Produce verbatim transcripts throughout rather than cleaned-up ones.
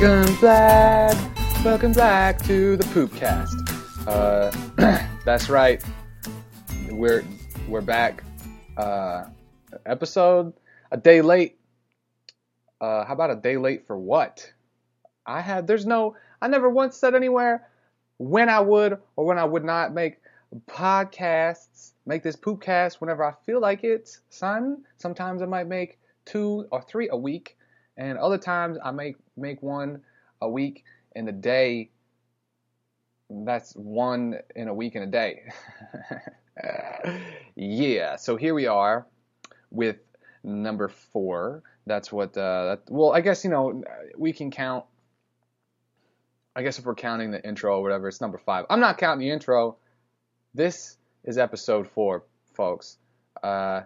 Welcome back, welcome back to the Poopcast. Uh, that's right, we're we're back. Uh, episode a day late. Uh, how about a day late for what? I had there's no. I never once said anywhere when I would or when I would not make podcasts. Make this Poopcast whenever I feel like it, son. Sometimes I might make two or three a week. And other times I make, make one a week in a day. That's one in a week in a day. Yeah, so here we are with number four. That's what, uh, that, well, I guess, you know, we can count. I guess if we're counting the intro or whatever, it's number five. I'm not counting the intro. This is episode four, folks. Uh...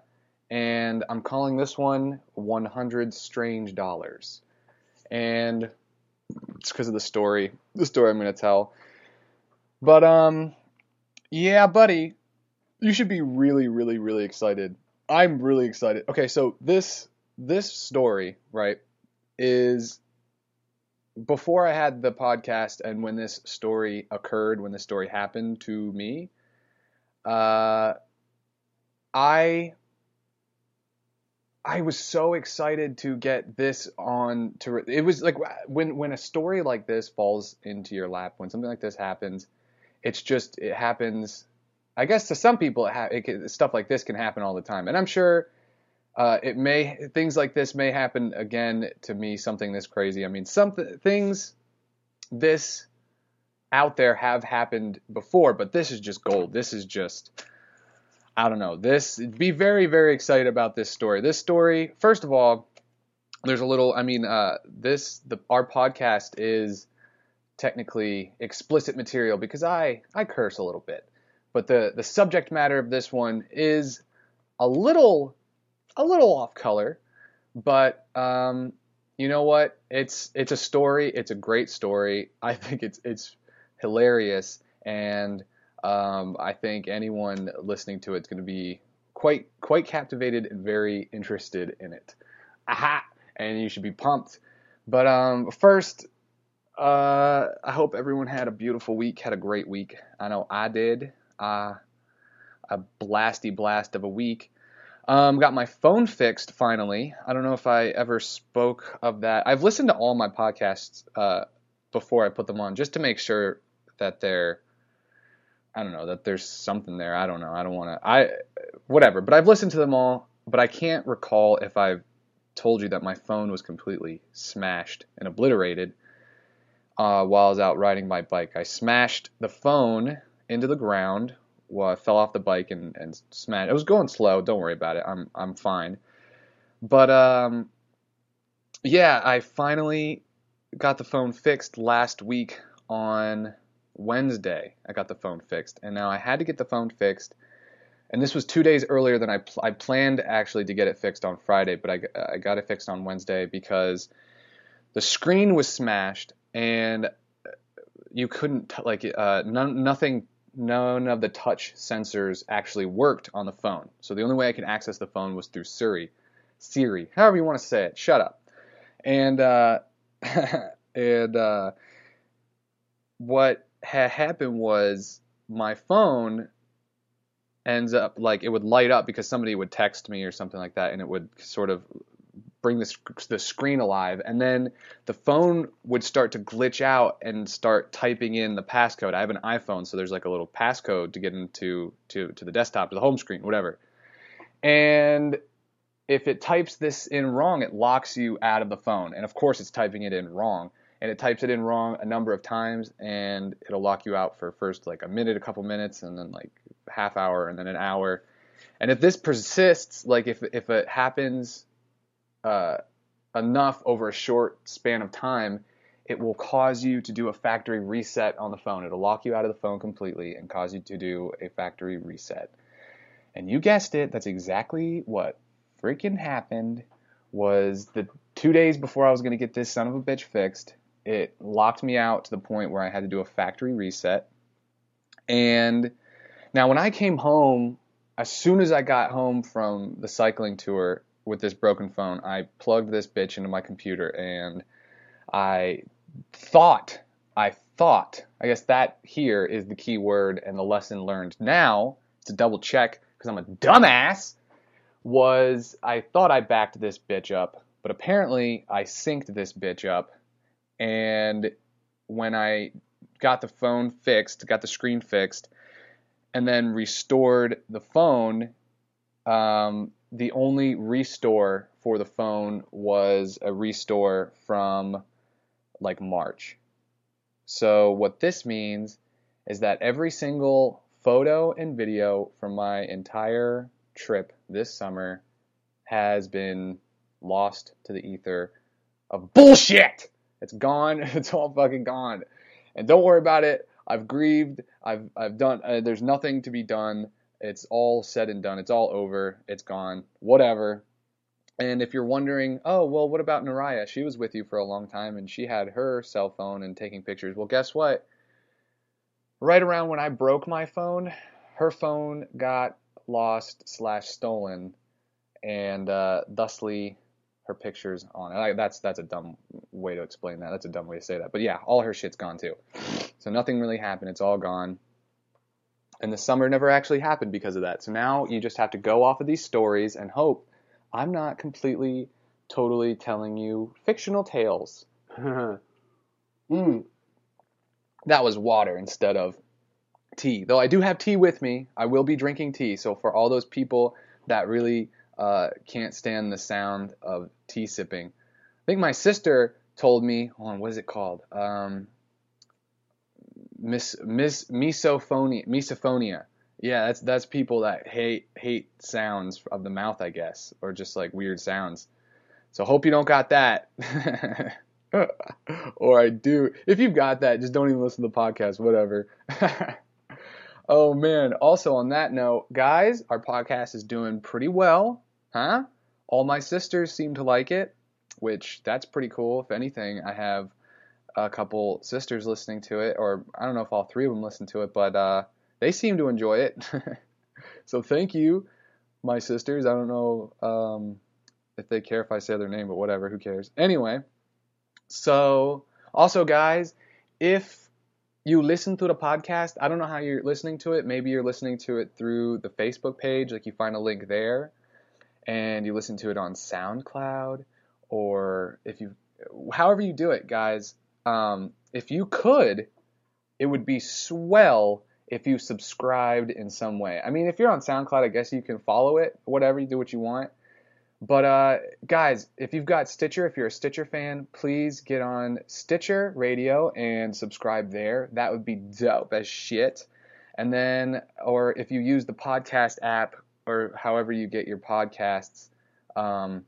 And I'm calling this one one hundred Strange Dollars. And it's because of the story, the story I'm going to tell. But, um, yeah, buddy, you should be really, really, really excited. I'm really excited. Okay, so this, this story, right, is before I had the podcast and when this story occurred, when this story happened to me, uh, I... I was so excited to get this on to, it was like when, when a story like this falls into your lap, when something like this happens, it's just, it happens, I guess to some people, it ha- it can, stuff like this can happen all the time. And I'm sure uh, it may, things like this may happen again to me, something this crazy. I mean, something, things this out there have happened before, but this is just gold. This is just, I don't know. This be very, very excited about this story. This story, first of all, there's a little. I mean, uh, this the our podcast is technically explicit material because I I curse a little bit, but the the subject matter of this one is a little a little off color. But um, you know what? It's it's a story. It's a great story. I think it's it's hilarious and. Um, I think anyone listening to it's going to be quite quite captivated and very interested in it. Aha! And you should be pumped. But um, first, uh, I hope everyone had a beautiful week, had a great week. I know I did. Uh, a blasty blast of a week. Um, got my phone fixed finally. I don't know if I ever spoke of that. I've listened to all my podcasts uh, before I put them on just to make sure that they're I don't know, that there's something there. I don't know. I don't want to, I, whatever, but I've listened to them all, but I can't recall if I've told you that my phone was completely smashed and obliterated uh, while I was out riding my bike. I smashed the phone into the ground, while I fell off the bike and, and smashed. It was going slow. Don't worry about it. I'm, I'm fine. But, um, yeah, I finally got the phone fixed last week on Wednesday. I got the phone fixed, and now I had to get the phone fixed, and this was two days earlier than I pl- I planned actually to get it fixed on Friday, but I, I got it fixed on Wednesday because the screen was smashed, and you couldn't, t- like, uh, none, nothing, none of the touch sensors actually worked on the phone, so the only way I could access the phone was through Siri, Siri, however you want to say it, shut up, and, uh, and, uh, what had happened was my phone ends up like it would light up because somebody would text me or something like that, and it would sort of bring the, the screen alive, and then the phone would start to glitch out and start typing in the passcode. I have an iPhone, so there's like a little passcode to get into to to the desktop, to the home screen, whatever. And if it types this in wrong, it locks you out of the phone, and of course it's typing it in wrong. And it types it in wrong a number of times, and it'll lock you out for first like a minute, a couple minutes, and then like half hour, and then an hour. And if this persists, like if if it happens uh, enough over a short span of time, it will cause you to do a factory reset on the phone. It'll lock you out of the phone completely and cause you to do a factory reset. And you guessed it, that's exactly what freaking happened. Was the two days before I was going to get this son of a bitch fixed, it locked me out to the point where I had to do a factory reset. And now when I came home, as soon as I got home from the cycling tour with this broken phone, I plugged this bitch into my computer and I thought, I thought, I guess that here is the key word and the lesson learned now, to double check, because I'm a dumbass, was I thought I backed this bitch up, but apparently I synced this bitch up, and when I got the phone fixed, got the screen fixed, and then restored the phone, um, the only restore for the phone was a restore from like March. So what this means is that every single photo and video from my entire trip this summer has been lost to the ether of bullshit. It's gone. It's all fucking gone. And don't worry about it. I've grieved. I've I've done. Uh, there's nothing to be done. It's all said and done. It's all over. It's gone. Whatever. And if you're wondering, oh, well, what about Naraya? She was with you for a long time, and she had her cell phone and taking pictures. Well, guess what? Right around when I broke my phone, her phone got lost slash stolen, and uh, thusly her pictures on it. I, that's that's a dumb way to explain that. That's a dumb way to say that. But yeah, all her shit's gone too. So nothing really happened. It's all gone. And the summer never actually happened because of that. So now you just have to go off of these stories and hope I'm not completely, totally telling you fictional tales. mm. That was water instead of tea. Though I do have tea with me. I will be drinking tea. So for all those people that really uh, can't stand the sound of tea sipping, I think my sister told me, hold on, what is it called? Um, mis, mis, misophonia, misophonia. Yeah, that's that's people that hate hate sounds of the mouth, I guess, or just like weird sounds. So hope you don't got that. Or I do. If you've got that, just don't even listen to the podcast, whatever. Oh, man. Also, on that note, guys, our podcast is doing pretty well, huh? All my sisters seem to like it, which that's pretty cool. If anything, I have a couple sisters listening to it, or I don't know if all three of them listen to it, but uh, they seem to enjoy it. So thank you, my sisters. I don't know um, if they care if I say their name, but whatever. Who cares? Anyway, so also, guys, if you listen to the podcast, I don't know how you're listening to it. Maybe you're listening to it through the Facebook page, like you find a link there, and you listen to it on SoundCloud, or if you, however you do it, guys, um, if you could, it would be swell if you subscribed in some way. I mean, if you're on SoundCloud, I guess you can follow it, whatever, you do what you want. But uh, guys, if you've got Stitcher, if you're a Stitcher fan, please get on Stitcher Radio and subscribe there. That would be dope as shit. And then, or if you use the podcast app or however you get your podcasts, um,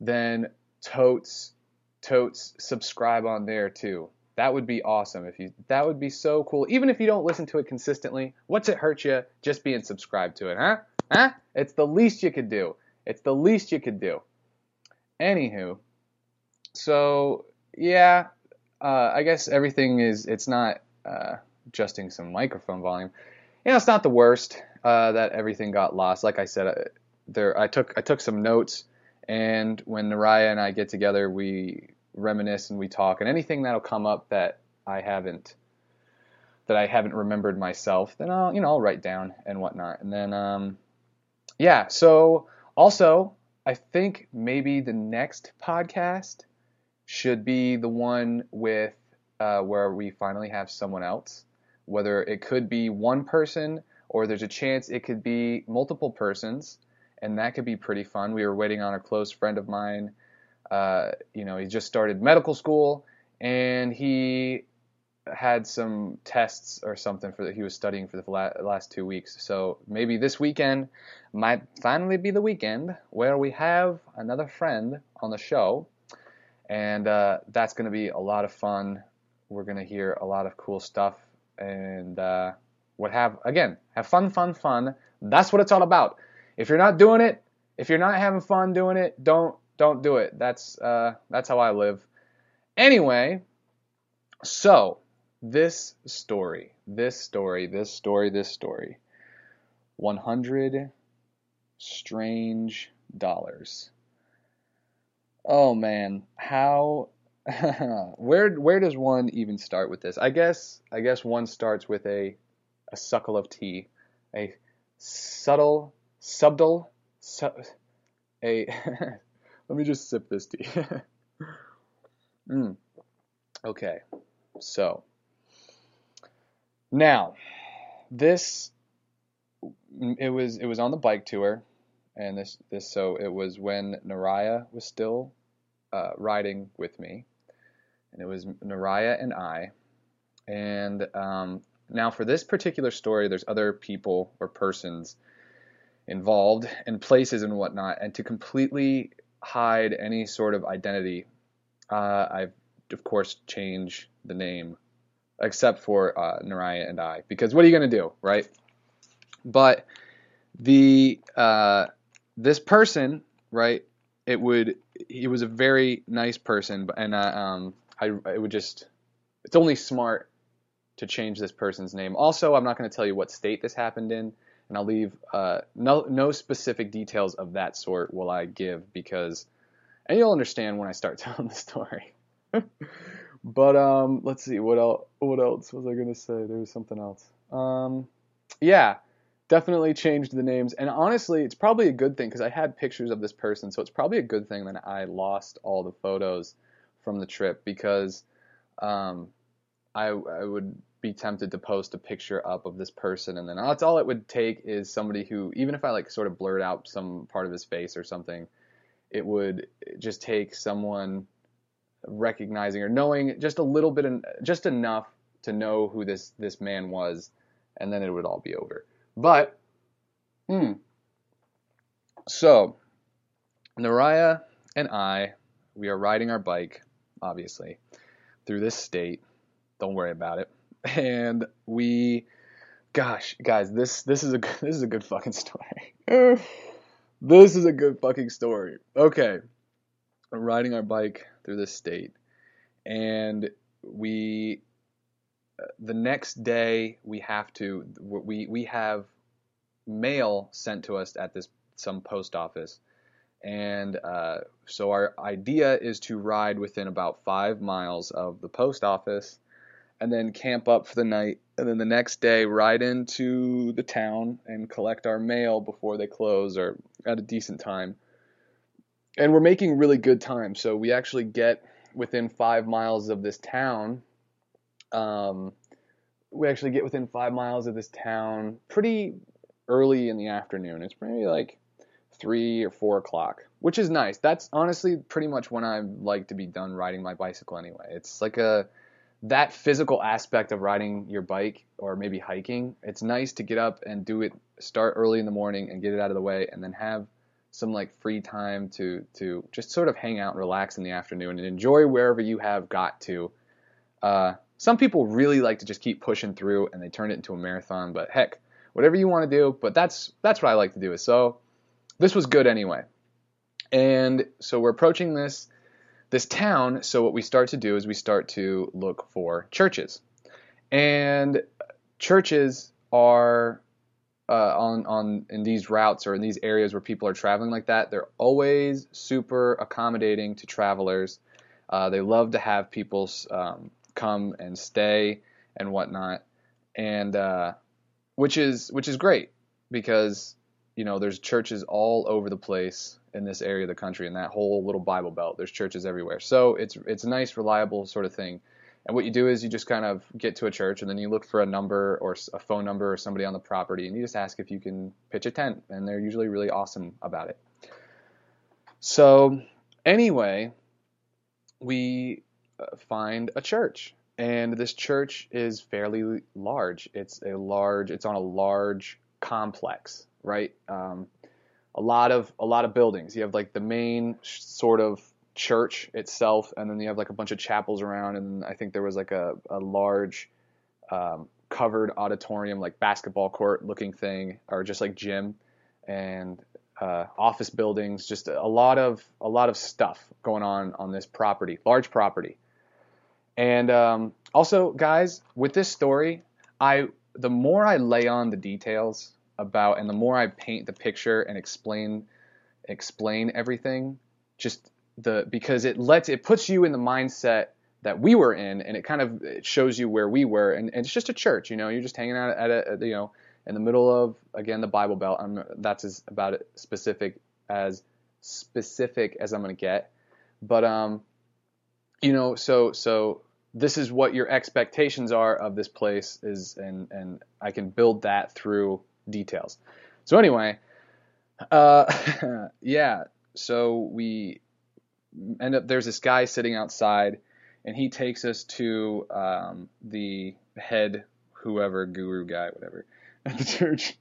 then totes, totes, subscribe on there too. That would be awesome. If you, that would be so cool. Even if you don't listen to it consistently, what's it hurt you just being subscribed to it, huh? Huh? It's the least you could do. It's the least you could do. Anywho, so yeah, uh, I guess everything is, it's not, uh, adjusting some microphone volume. You know, it's not the worst uh, that everything got lost. Like I said, I, there I took I took some notes, and when Naraya and I get together, we reminisce and we talk, and anything that'll come up that I haven't that I haven't remembered myself, then I'll you know I'll write down and whatnot. And then um yeah, so also I think maybe the next podcast should be the one with uh where we finally have someone else. Whether it could be one person or there's a chance it could be multiple persons, and that could be pretty fun. We were waiting on a close friend of mine. Uh, you know, he just started medical school, and he had some tests or something for that he was studying for the la- last two weeks. So maybe this weekend might finally be the weekend where we have another friend on the show, and uh, that's going to be a lot of fun. We're going to hear a lot of cool stuff, and uh, what have again have fun, fun, fun. That's what it's all about. If you're not doing it, if you're not having fun doing it, don't. Don't do it. That's uh, that's how I live. Anyway, so this story, this story, this story, this story, one hundred strange dollars. Oh, man, how where where does one even start with this? I guess I guess one starts with a a suckle of tea, a subtle subtle su a let me just sip this tea. mm. Okay, so now this it was it was on the bike tour, and this this so it was when Naraya was still uh, riding with me. And it was Naraya and I. And um, now for this particular story, there's other people or persons involved and places and whatnot. And to completely hide any sort of identity, uh, I, of course, change the name, except for uh, Naraya and I. Because what are you going to do, right? But the uh, this person, right, it would... he was a very nice person, but and uh, um, I, it would just, it's only smart to change this person's name. Also, I'm not going to tell you what state this happened in, and I'll leave uh, no no specific details of that sort will I give, because, and you'll understand when I start telling the story. But um, let's see, what else, what else was I going to say? There was something else. Um, yeah. Definitely changed the names, and honestly, it's probably a good thing, because I had pictures of this person, so it's probably a good thing that I lost all the photos from the trip, because um, I, I would be tempted to post a picture up of this person, and then that's all it would take is somebody who, even if I like sort of blurred out some part of his face or something, it would just take someone recognizing or knowing just a little bit, en just enough to know who this, this man was, and then it would all be over. But, hmm, so, Naraya and I, we are riding our bike, obviously, through this state, don't worry about it, and we, gosh, guys, this, this is a, this is a good fucking story, this is a good fucking story, okay, we're riding our bike through this state, and we... the next day we have to, we, we have mail sent to us at this, some post office. And, uh, so our idea is to ride within about five miles of the post office and then camp up for the night. And then the next day ride into the town and collect our mail before they close or at a decent time. And we're making really good time. So we actually get within five miles of this town. Um, we actually get within five miles of this town pretty early in the afternoon. It's maybe like three or four o'clock, which is nice. That's honestly pretty much when I like to be done riding my bicycle anyway. It's like a, that physical aspect of riding your bike or maybe hiking. It's nice to get up and do it, start early in the morning and get it out of the way and then have some like free time to, to just sort of hang out and relax in the afternoon and enjoy wherever you have got to, uh, some people really like to just keep pushing through and they turn it into a marathon, but heck, whatever you want to do, but that's that's what I like to do. So this was good anyway. And so we're approaching this this town, so what we start to do is we start to look for churches. And churches are uh, on on in these routes or in these areas where people are traveling like that, they're always super accommodating to travelers. Uh, they love to have people's um come and stay and whatnot, and uh, which is which is great, because you know there's churches all over the place in this area of the country, in that whole little Bible Belt. There's churches everywhere, so it's it's a nice, reliable sort of thing. And what you do is you just kind of get to a church, and then you look for a number or a phone number or somebody on the property, and you just ask if you can pitch a tent, and they're usually really awesome about it. So anyway, we find a church, and this church is fairly large. It's a large, it's on a large complex, right? Um, a lot of, a lot of buildings. You have like the main sort of church itself, and then you have like a bunch of chapels around, and I think there was like a, a large um, covered auditorium, like basketball court looking thing, or just like gym, and uh, office buildings, just a lot of, a lot of stuff going on on this property, large property. And um, also, guys, with this story, I the more I lay on the details about, and the more I paint the picture and explain explain everything, just the because it lets it puts you in the mindset that we were in, and it kind of it shows you where we were, and, and it's just a church, you know, you're just hanging out at a, at, you know, in the middle of, again, the Bible Belt. I'm, that's as about it specific as specific as I'm going to get, but um, you know, so so this is what your expectations are of this place is, and and I can build that through details. So anyway, uh, yeah, so we end up there's this guy sitting outside. And he takes us to um, the head, whoever, guru guy, whatever, at the church.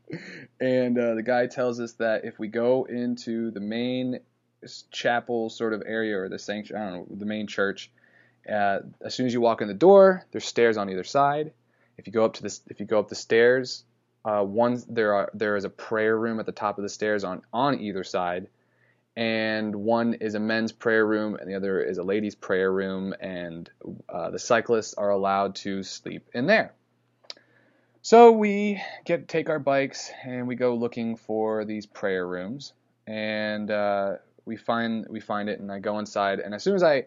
And uh, the guy tells us that if we go into the main chapel sort of area or the sanctuary, I don't know, the main church, uh, as soon as you walk in the door, there's stairs on either side. If you go up to this, if you go up the stairs, uh, one there are there is a prayer room at the top of the stairs on on either side. And one is a men's prayer room, and the other is a ladies' prayer room, and uh, the cyclists are allowed to sleep in there. So we get take our bikes, and we go looking for these prayer rooms, and uh, we find we find it, and I go inside, and as soon as I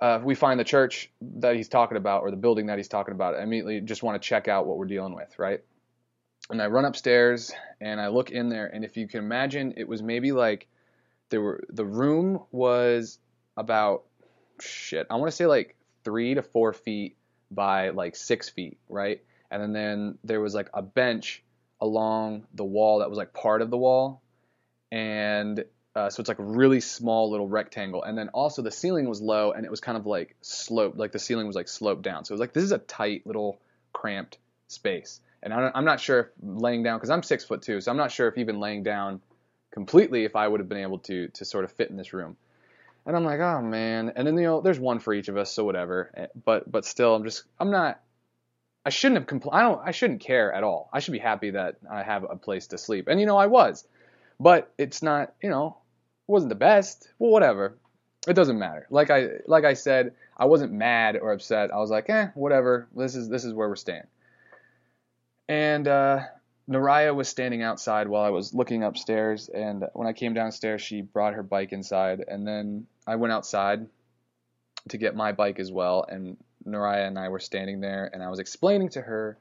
uh, we find the church that he's talking about, or the building that he's talking about, I immediately just want to check out what we're dealing with, right? And I run upstairs, and I look in there, and if you can imagine, it was maybe like, There were the room was about shit. I want to say like three to four feet by like six feet, right? And then, then there was like a bench along the wall that was like part of the wall, and uh, so it's like a really small little rectangle. And then also the ceiling was low, and it was kind of like sloped, like the ceiling was like sloped down. So it was like this is a tight little cramped space, and I don't, I'm not sure if laying down because I'm six foot two, so I'm not sure if even laying down completely if I would have been able to to sort of fit in this room. And I'm like, oh man. And then, you know, there's one for each of us, so whatever. But but still, I'm just I'm not I shouldn't have compl- I don't I shouldn't care at all. I should be happy that I have a place to sleep. And you know, I was. But it's not, you know, it wasn't the best. Well, whatever. It doesn't matter. Like I like I said, I wasn't mad or upset. I was like, eh, whatever. This is this is where we're staying. And uh Naraya was standing outside while I was looking upstairs, and when I came downstairs, she brought her bike inside, and then I went outside to get my bike as well, and Naraya and I were standing there, and I was explaining to her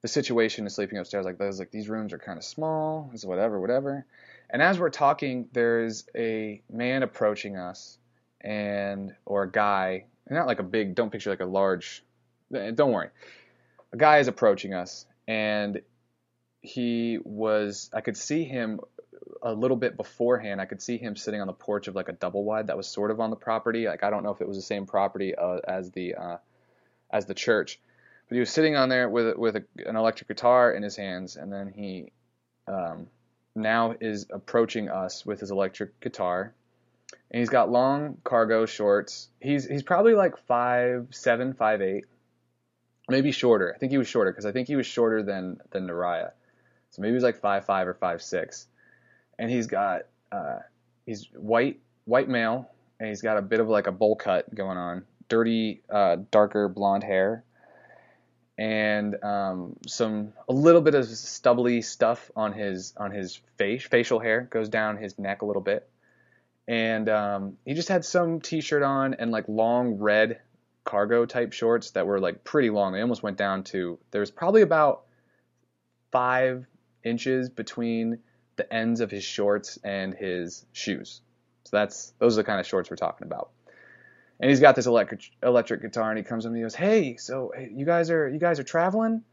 the situation of sleeping upstairs, like, those, like these rooms are kind of small, it's whatever, whatever, and as we're talking, there's a man approaching us, and, or a guy, not like a big, don't picture like a large, don't worry, a guy is approaching us, and he was, I could see him a little bit beforehand. I could see him sitting on the porch of like a double wide that was sort of on the property. Like, I don't know if it was the same property uh, as the, uh, as the church, but he was sitting on there with, with a, an electric guitar in his hands. And then he, um, now is approaching us with his electric guitar, and he's got long cargo shorts. He's, he's probably like five, seven, five, eight, maybe shorter. I think he was shorter. Cause I think he was shorter than, than Naraya. So maybe he's like five five or five six, and he's got uh, he's white white male, and he's got a bit of like a bowl cut going on, dirty uh, darker blonde hair, and um, some a little bit of stubbly stuff on his on his face facial hair goes down his neck a little bit, and um, he just had some t-shirt on and like long red cargo type shorts that were like pretty long. They almost went down to there was probably about five inches between the ends of his shorts and his shoes. So that's those are the kind of shorts we're talking about. And he's got this electric electric guitar, and he comes up and he goes, "Hey, so you guys are you guys are traveling?"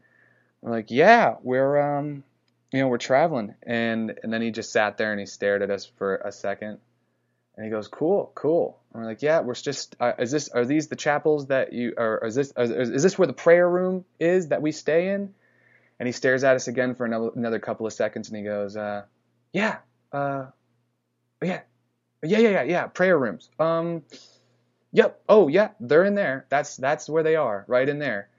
We're like, "Yeah, we're um, you know, we're traveling." And and then he just sat there and he stared at us for a second, and he goes, "Cool, cool." And we're like, "Yeah, we're just uh, is this are these the chapels that you or is this is this where the prayer room is that we stay in?" And he stares at us again for another, another couple of seconds, and he goes, uh, yeah, uh, yeah, yeah, yeah, yeah, yeah, prayer rooms. Um, yep, oh, yeah, they're in there. That's that's where they are, right in there.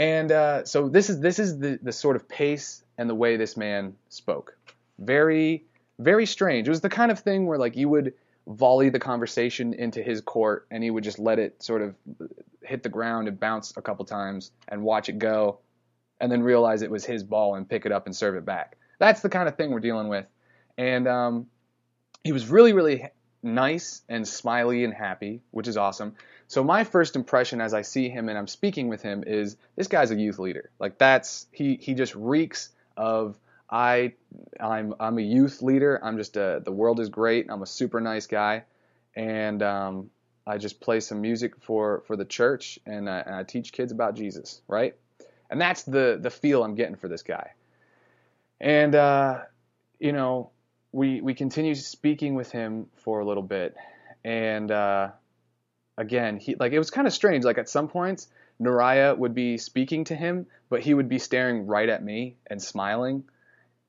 And uh, so this is this is the, the sort of pace and the way this man spoke. Very, very strange. It was the kind of thing where, like, you would volley the conversation into his court, and he would just let it sort of hit the ground and bounce a couple times and watch it go, and then realize it was his ball and pick it up and serve it back. That's the kind of thing we're dealing with. And um, he was really, really nice and smiley and happy, which is awesome. So my first impression as I see him and I'm speaking with him is, this guy's a youth leader. Like, that's, he he just reeks of, I I'm I'm a youth leader. I'm just a, the world is great. I'm a super nice guy, and um, I just play some music for for the church, and I, and I teach kids about Jesus, right? And that's the the feel I'm getting for this guy. And uh, you know, we we continue speaking with him for a little bit, and uh, again, he like it was kind of strange. Like, at some points, Nariah would be speaking to him, but he would be staring right at me and smiling.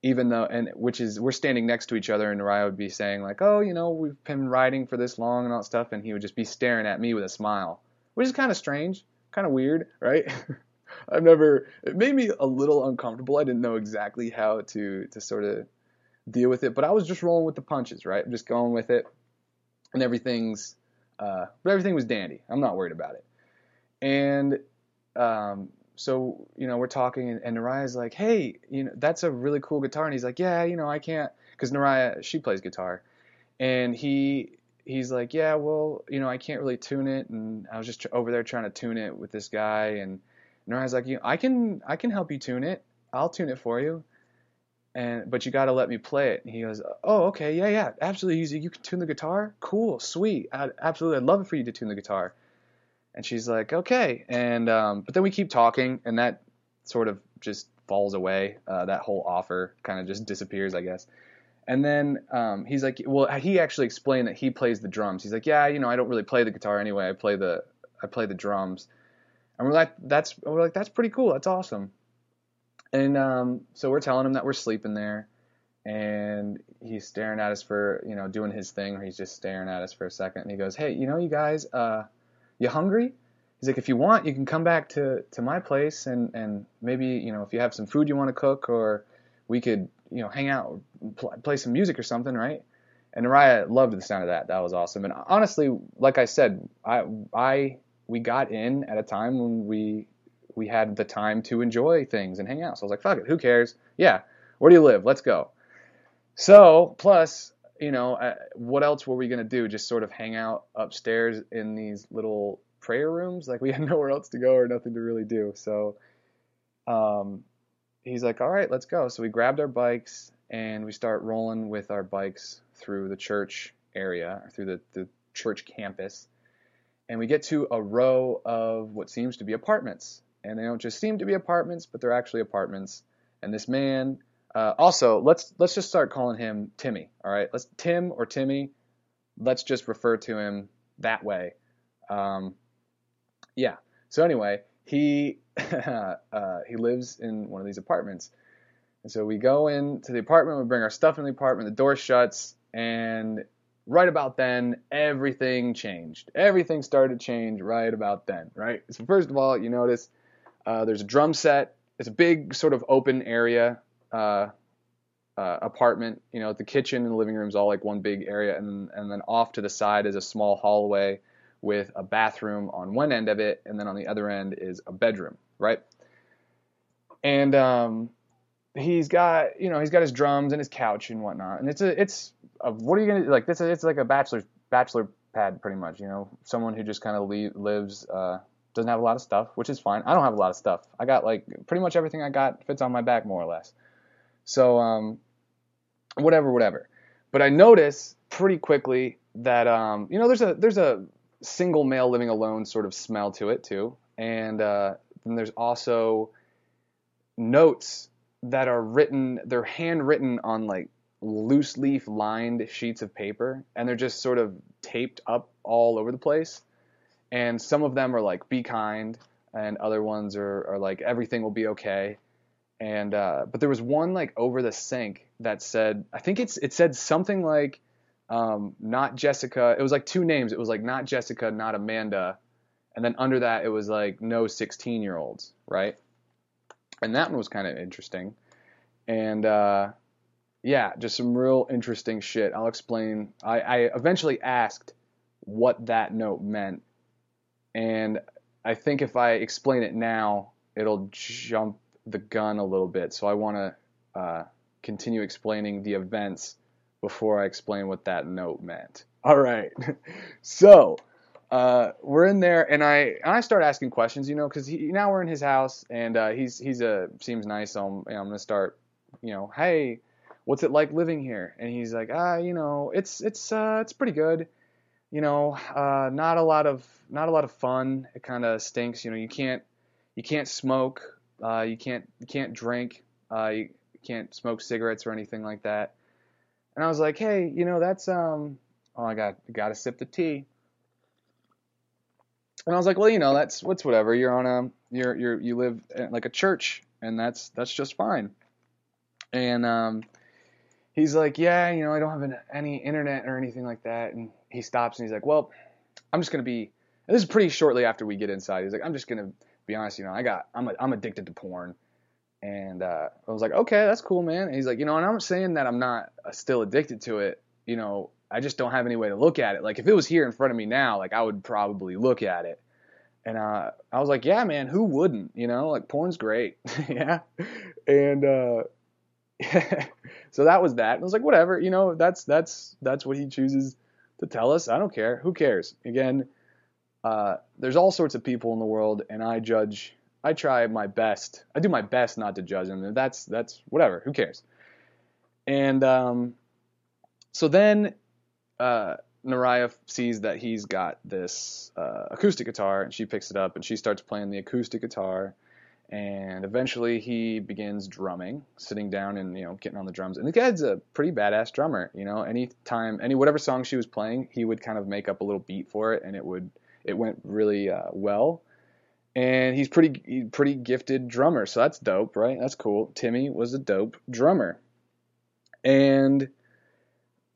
Even though, and which is, we're standing next to each other, and Nariah would be saying, like, oh, you know, we've been riding for this long and all that stuff, and he would just be staring at me with a smile, which is kind of strange, kind of weird, right? I've never, it made me a little uncomfortable. I didn't know exactly how to, to sort of deal with it, but I was just rolling with the punches, right? I'm just going with it, and everything's, uh, but everything was dandy. I'm not worried about it. And, um, so, you know, we're talking, and, and Nariah's like, hey, you know, that's a really cool guitar. And he's like, yeah, you know, I can't, because Nariah, she plays guitar. And he he's like, yeah, well, you know, I can't really tune it. And I was just over there trying to tune it with this guy. And Nariah's like, you know, I can I can help you tune it. I'll tune it for you. And But you got to let me play it. And he goes, oh, okay, yeah, yeah, absolutely. He's like, you can tune the guitar? Cool, sweet. I'd, absolutely, I'd love it for you to tune the guitar. And she's like, okay. And, um, but then we keep talking, and that sort of just falls away. Uh, that whole offer kind of just disappears, I guess. And then, um, he's like, well, he actually explained that he plays the drums. He's like, yeah, you know, I don't really play the guitar anyway. I play the, I play the drums. And we're like, that's, we're like, that's pretty cool. That's awesome. And, um, so we're telling him that we're sleeping there, and he's staring at us for, you know, doing his thing, or he's just staring at us for a second. And he goes, hey, you know, you guys, uh, you hungry? He's like, if you want, you can come back to, to my place, and, and maybe, you know, if you have some food you want to cook, or we could, you know, hang out, pl- play some music or something, right? And Nariah loved the sound of that. That was awesome. And honestly, like I said, I, I we got in at a time when we we had the time to enjoy things and hang out. So I was like, fuck it, who cares? Yeah, where do you live? Let's go. So, plus, you know, uh, what else were we going to do? Just sort of hang out upstairs in these little prayer rooms? Like, we had nowhere else to go or nothing to really do. So um, he's like, all right, let's go. So we grabbed our bikes, and we start rolling with our bikes through the church area, or through the, the church campus. And we get to a row of what seems to be apartments. And they don't just seem to be apartments, but they're actually apartments. And this man... Uh, also, let's let's just start calling him Timmy, all right? Let's Tim or Timmy, let's just refer to him that way. Um, yeah. So anyway, he uh, he lives in one of these apartments, and so we go into the apartment. We bring our stuff in the apartment. The door shuts, and right about then, everything changed. Everything started to change right about then, right? So first of all, you notice uh, there's a drum set. It's a big sort of open area. Uh, uh, apartment, you know, the kitchen and the living room is all like one big area, and and then off to the side is a small hallway with a bathroom on one end of it, and then on the other end is a bedroom, right? And um, he's got, you know, he's got his drums and his couch and whatnot, and it's a, it's a, what are you gonna do? Like this, it's like a bachelor's bachelor pad, pretty much, you know, someone who just kind of le- lives, uh, doesn't have a lot of stuff, which is fine. I don't have a lot of stuff. I got like pretty much everything I got fits on my back, more or less. So, um, whatever, whatever. But I notice pretty quickly that, um, you know, there's a, there's a single male living alone sort of smell to it too. And, uh, then there's also notes that are written, they're handwritten on like loose leaf lined sheets of paper, and they're just sort of taped up all over the place. And some of them are like, be kind, and other ones are, are like, everything will be okay. And, uh, but there was one like over the sink that said, I think it's, it said something like, um, not Jessica. It was like two names. It was like, not Jessica, not Amanda. And then under that, it was like, no sixteen year olds. Right. And that one was kind of interesting. And, uh, yeah, just some real interesting shit. I'll explain. I, I eventually asked what that note meant. And I think if I explain it now, it'll jump the gun a little bit, so I want to uh, continue explaining the events before I explain what that note meant. All right. So uh, we're in there, and I and I start asking questions, you know, because now we're in his house, and uh, he's he's a seems nice, so I'm, you know, I'm gonna start, you know, hey, what's it like living here? And he's like, ah, you know, it's it's uh, it's pretty good, you know, uh, not a lot of not a lot of fun. It kind of stinks, you know. You can't you can't smoke, uh, you can't you can't drink, uh, you can't smoke cigarettes or anything like that. And I was like, hey, you know, that's um. Oh, I got gotta sip the tea. And I was like, well, you know, that's what's whatever. You're on a you're you're you live at like a church, and that's that's just fine. And um, he's like, yeah, you know, I don't have an, any internet or anything like that. And he stops and he's like, well, I'm just gonna be. And this is pretty shortly after we get inside. He's like, I'm just gonna be honest, you know, I got I'm a, I'm addicted to porn. And uh, I was like, okay, that's cool, man. And he's like, you know, and I'm saying that I'm not still addicted to it, you know. I just don't have any way to look at it. Like, if it was here in front of me now, like, I would probably look at it. And uh, I was like, yeah, man, who wouldn't? You know, like, porn's great. Yeah. And uh, so that was that. And I was like, whatever, you know, that's that's that's what he chooses to tell us. I don't care. Who cares? Again, uh, there's all sorts of people in the world, and I judge. I try my best. I do my best not to judge them. That's, that's whatever. Who cares? And um, so then... Uh, Naraya sees that he's got this uh, acoustic guitar, and she picks it up and she starts playing the acoustic guitar, and eventually he begins drumming, sitting down and, you know, getting on the drums. And the guy's a pretty badass drummer, you know. Any time, any whatever song she was playing, he would kind of make up a little beat for it, and it would it went really uh, well. And he's pretty he's pretty gifted drummer, so that's dope, right? That's cool. Timmy was a dope drummer, and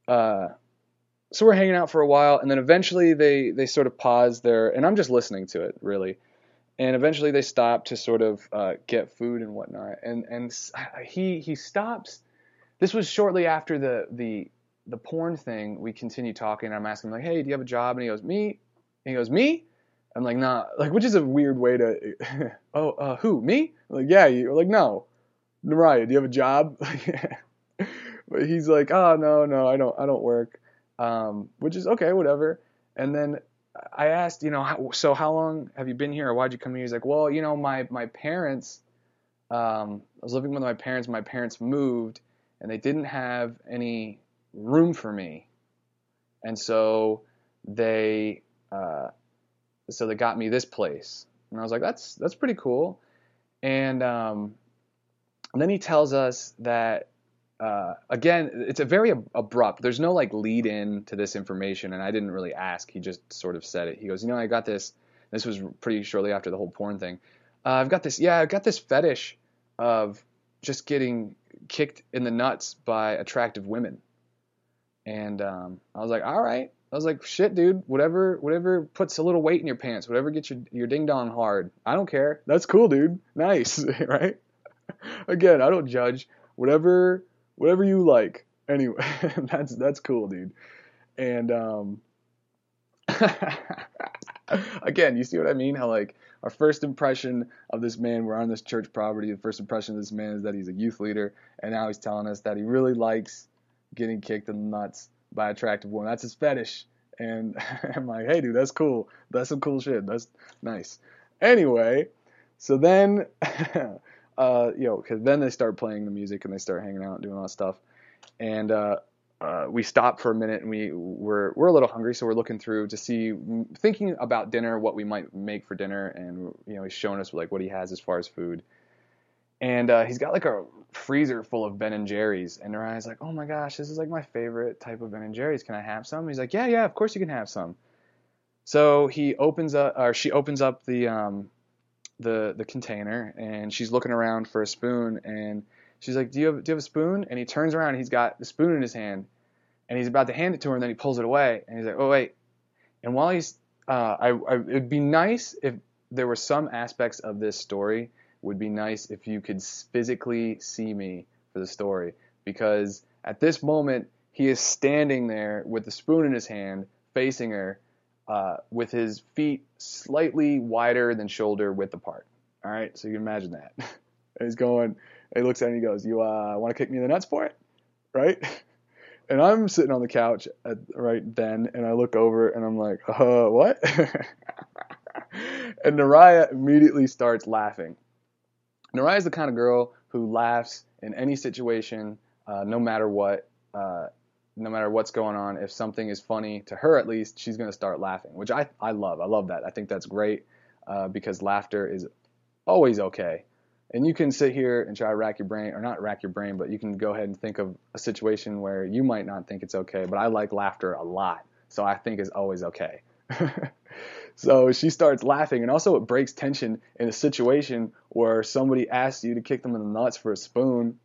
uh. So we're hanging out for a while, and then eventually they, they sort of pause there, and I'm just listening to it, really. And eventually they stop to sort of uh, get food and whatnot. And and he he stops. This was shortly after the the the porn thing. We continue talking. I'm asking him, like, hey, do you have a job? And he goes, me. And he goes, me. I'm like, nah. Like, which is a weird way to. oh, uh, who? Me? I'm like, yeah. You're like, no. Mariah, do you have a job? But he's like, oh no no, I don't I don't work. Um, which is okay, whatever. And then I asked, you know, how, so how long have you been here, or why'd you come here? He's like, well, you know, my, my parents, um, I was living with my parents, my parents moved, and they didn't have any room for me. And so they, uh, so they got me this place. And I was like, that's, that's pretty cool. And, um, and then he tells us that, Uh, again, it's a very ab- abrupt. There's no like lead in to this information, and I didn't really ask. He just sort of said it. He goes, you know, I got this. This was pretty shortly after the whole porn thing. Uh, I've got this. Yeah, I've got this fetish of just getting kicked in the nuts by attractive women. And um, I was like, all right. I was like, shit, dude. Whatever, whatever puts a little weight in your pants. Whatever gets your your ding dong hard. I don't care. That's cool, dude. Nice, right? Again, I don't judge. Whatever. Whatever you like. Anyway, that's that's cool, dude. And um, again, you see what I mean? How, like, our first impression of this man, we're on this church property, the first impression of this man is that he's a youth leader, and now he's telling us that he really likes getting kicked in the nuts by attractive women. That's his fetish. And I'm like, hey, dude, that's cool. That's some cool shit. That's nice. Anyway, so then... Uh, you know, because then they start playing the music and they start hanging out and doing all that stuff, and uh, uh, we stop for a minute, and we we're we're a little hungry, so we're looking through to see, thinking about dinner, what we might make for dinner, and, you know, he's showing us like what he has as far as food, and uh, he's got like a freezer full of Ben and Jerry's, and Naraya's like, oh my gosh, this is like my favorite type of Ben and Jerry's. Can I have some? And he's like, yeah, yeah, of course you can have some. So he opens up, or she opens up the. Um, the the container, and she's looking around for a spoon, and she's like, do you have do you have a spoon? And he turns around, and he's got the spoon in his hand, and he's about to hand it to her, and then he pulls it away, and he's like, oh wait. And while he's uh I, I it'd be nice if there were some aspects of this story would be nice if you could physically see me for the story, because at this moment he is standing there with the spoon in his hand facing her, Uh, with his feet slightly wider than shoulder width apart. All right, so you can imagine that. And he's going, and he looks at him and he goes, you uh, want to kick me in the nuts for it? Right? And I'm sitting on the couch at, right then, and I look over and I'm like, uh, what? And Naraya immediately starts laughing. Naraya's the kind of girl who laughs in any situation, uh, no matter what, uh, no matter what's going on. If something is funny to her, at least, she's going to start laughing, which I, I love. I love that. I think that's great, uh, because laughter is always okay. And you can sit here and try to rack your brain, or not rack your brain, but you can go ahead and think of a situation where you might not think it's okay, but I like laughter a lot, so I think it's always okay. So she starts laughing, and also it breaks tension in a situation where somebody asks you to kick them in the nuts for a spoon.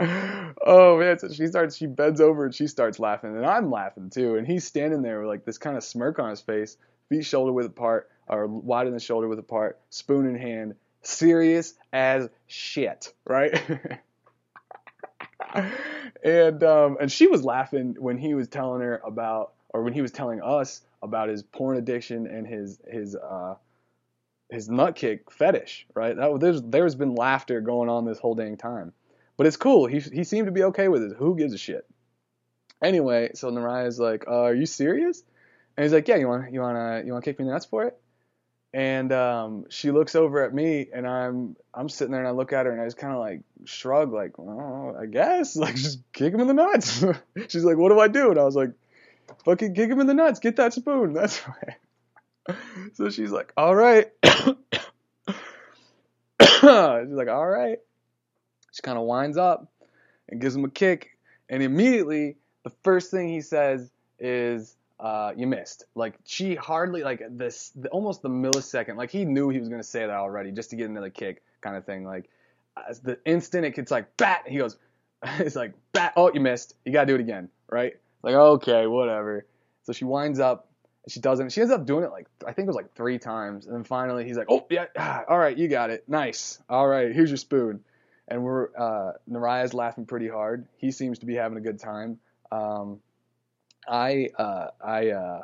Oh man, so she starts, she bends over and she starts laughing, and I'm laughing too, and he's standing there with like this kind of smirk on his face, feet shoulder width apart, or wide in the shoulder width apart, spoon in hand, serious as shit, right? and um, and she was laughing when he was telling her about, or when he was telling us about his porn addiction and his his uh, his nut kick fetish, right? That there's there's been laughter going on this whole dang time, but it's cool. He he seemed to be okay with it. Who gives a shit? Anyway, so Naraya's like, uh, "Are you serious?" And he's like, "Yeah, you want you want to you want to kick me in the nuts for it?" And um, she looks over at me, and I'm I'm sitting there, and I look at her, and I just kind of like shrug, like, "Oh, I guess, like, just kick him in the nuts." She's like, "What do I do?" And I was like, "Fucking kick him in the nuts. Get that spoon. That's right." So she's like, "All right." She's like, "All right." She kind of winds up and gives him a kick, and immediately the first thing he says is, Uh, you missed. Like, she hardly, like, this, the, almost the millisecond, like, he knew he was going to say that already just to get another kick kind of thing. Like, uh, the instant it gets, like, bat, he goes, it's like, bat, oh, you missed. You got to do it again, right? Like, okay, whatever. So she winds up, and she doesn't, she ends up doing it, like, I think it was, like, three times, and then finally he's like, oh, yeah, all right, you got it. Nice. All right, here's your spoon. And we're, uh, Naraya's laughing pretty hard. He seems to be having a good time. Um, I, uh, I, uh,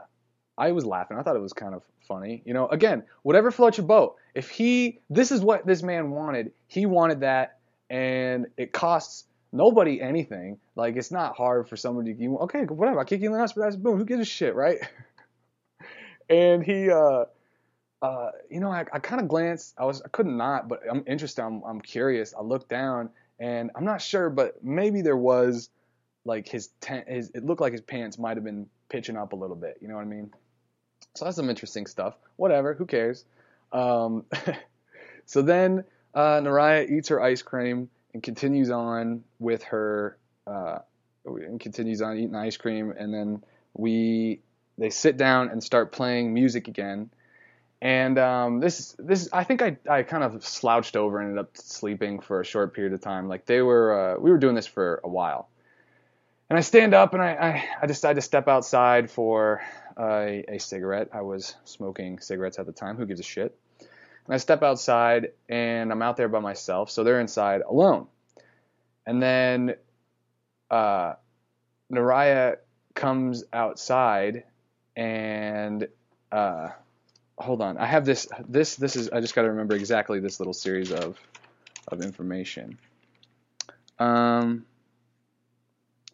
I was laughing. I thought it was kind of funny. You know, again, whatever floats your boat. If he, this is what this man wanted. He wanted that, and it costs nobody anything. Like, it's not hard for somebody to, okay, whatever, I'll kick you in the nuts, but that's boom. Who gives a shit, right? And he, uh, uh, you know, I, I kind of glanced. I was, I couldn't not, but I'm interested. I'm, I'm curious. I looked down, and I'm not sure, but maybe there was, like, his, ten, his it looked like his pants might have been pitching up a little bit. You know what I mean? So that's some interesting stuff. Whatever. Who cares? Um, so then uh, Naraya eats her ice cream and continues on with her uh, and continues on eating ice cream. And then we they sit down and start playing music again. And um, this this I think I, I kind of slouched over and ended up sleeping for a short period of time. Like, they were uh, we were doing this for a while. And I stand up and I, I, I decide to step outside for a, a cigarette. I was smoking cigarettes at the time. Who gives a shit? And I step outside and I'm out there by myself. So they're inside alone. And then uh, Naraya comes outside and uh, hold on. I have this. This this is. I just got to remember exactly this little series of of information. Um.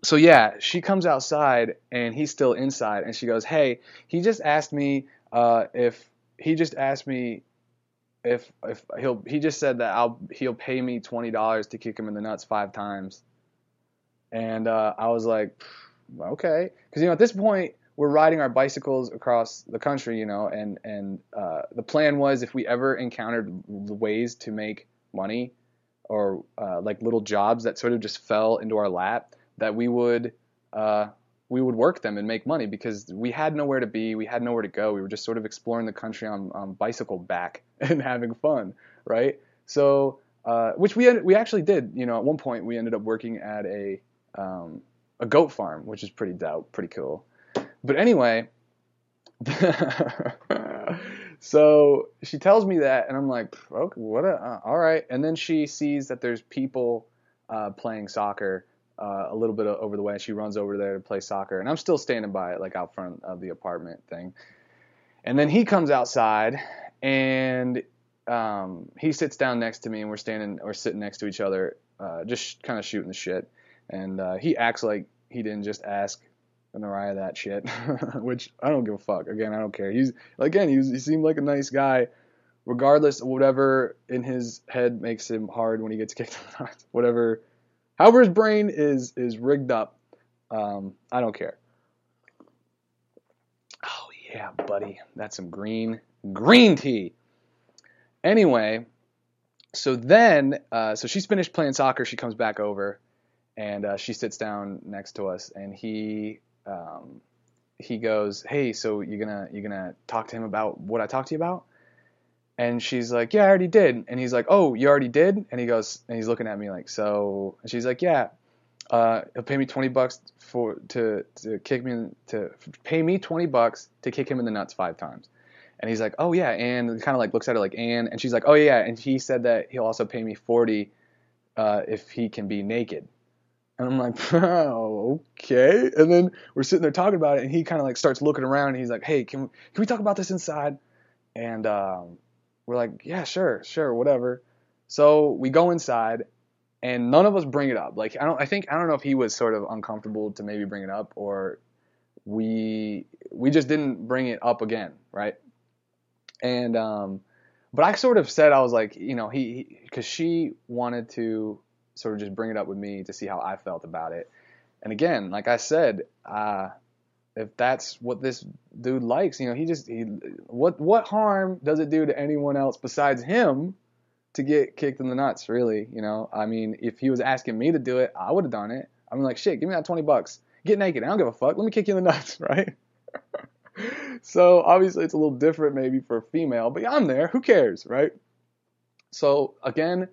So yeah, she comes outside and he's still inside, and she goes, "Hey, he just asked me uh, if he just asked me if if he'll he just said that I'll he'll pay me twenty dollars to kick him in the nuts five times." And uh, I was like, "Okay," because you know at this point we're riding our bicycles across the country, you know, and and uh, the plan was if we ever encountered ways to make money or uh, like little jobs that sort of just fell into our lap, that we would uh, we would work them and make money, because we had nowhere to be, we had nowhere to go. We were just sort of exploring the country on, on bicycle back and having fun, right? So, uh, which we we actually did. You know, at one point we ended up working at a um, a goat farm, which is pretty dope, pretty cool. But anyway, so she tells me that, and I'm like, okay, what? A, uh, all right. And then she sees that there's people uh, playing soccer. Uh, a little bit over the way, and she runs over there to play soccer, and I'm still standing by it, like out front of the apartment thing. And then he comes outside, and um, he sits down next to me, and we're standing or sitting next to each other, uh, just kind of shooting the shit. And uh, he acts like he didn't just ask Naraya that shit, which I don't give a fuck. Again, I don't care. He's again, he, was, he seemed like a nice guy, regardless of whatever in his head makes him hard when he gets kicked in the nuts. Whatever, however his brain is is rigged up. Um, I don't care. Oh yeah, buddy, that's some green green tea. Anyway, so then, uh, so she's finished playing soccer. She comes back over, and uh, she sits down next to us, and he. Um, he goes, hey, so you're gonna you're gonna talk to him about what I talked to you about? And she's like, yeah, I already did. And he's like, oh, you already did? And he goes, and he's looking at me like, so. And she's like, yeah, uh, he'll pay me twenty bucks for to to kick me in, to pay me twenty bucks to kick him in the nuts five times. And he's like, oh yeah, and kind of like looks at her like, and and she's like, oh yeah, and he said that he'll also pay me forty uh, if he can be naked. And I'm like, oh, okay. And then we're sitting there talking about it, and he kind of like starts looking around, and he's like, hey, can we, can we talk about this inside? And um, we're like, yeah, sure, sure, whatever. So we go inside, and none of us bring it up. Like, I don't, I think, I don't know if he was sort of uncomfortable to maybe bring it up, or we we just didn't bring it up again, right? And um, but I sort of said, I was like, you know, he, because she wanted to sort of just bring it up with me to see how I felt about it. And again, like I said, uh, if that's what this dude likes, you know, he just, he, what what harm does it do to anyone else besides him to get kicked in the nuts, really? You know, I mean, if he was asking me to do it, I would have done it. I'm like, shit, give me that twenty bucks. Get naked. I don't give a fuck. Let me kick you in the nuts, right? So obviously it's a little different maybe for a female, but I'm there. Who cares, right? So again,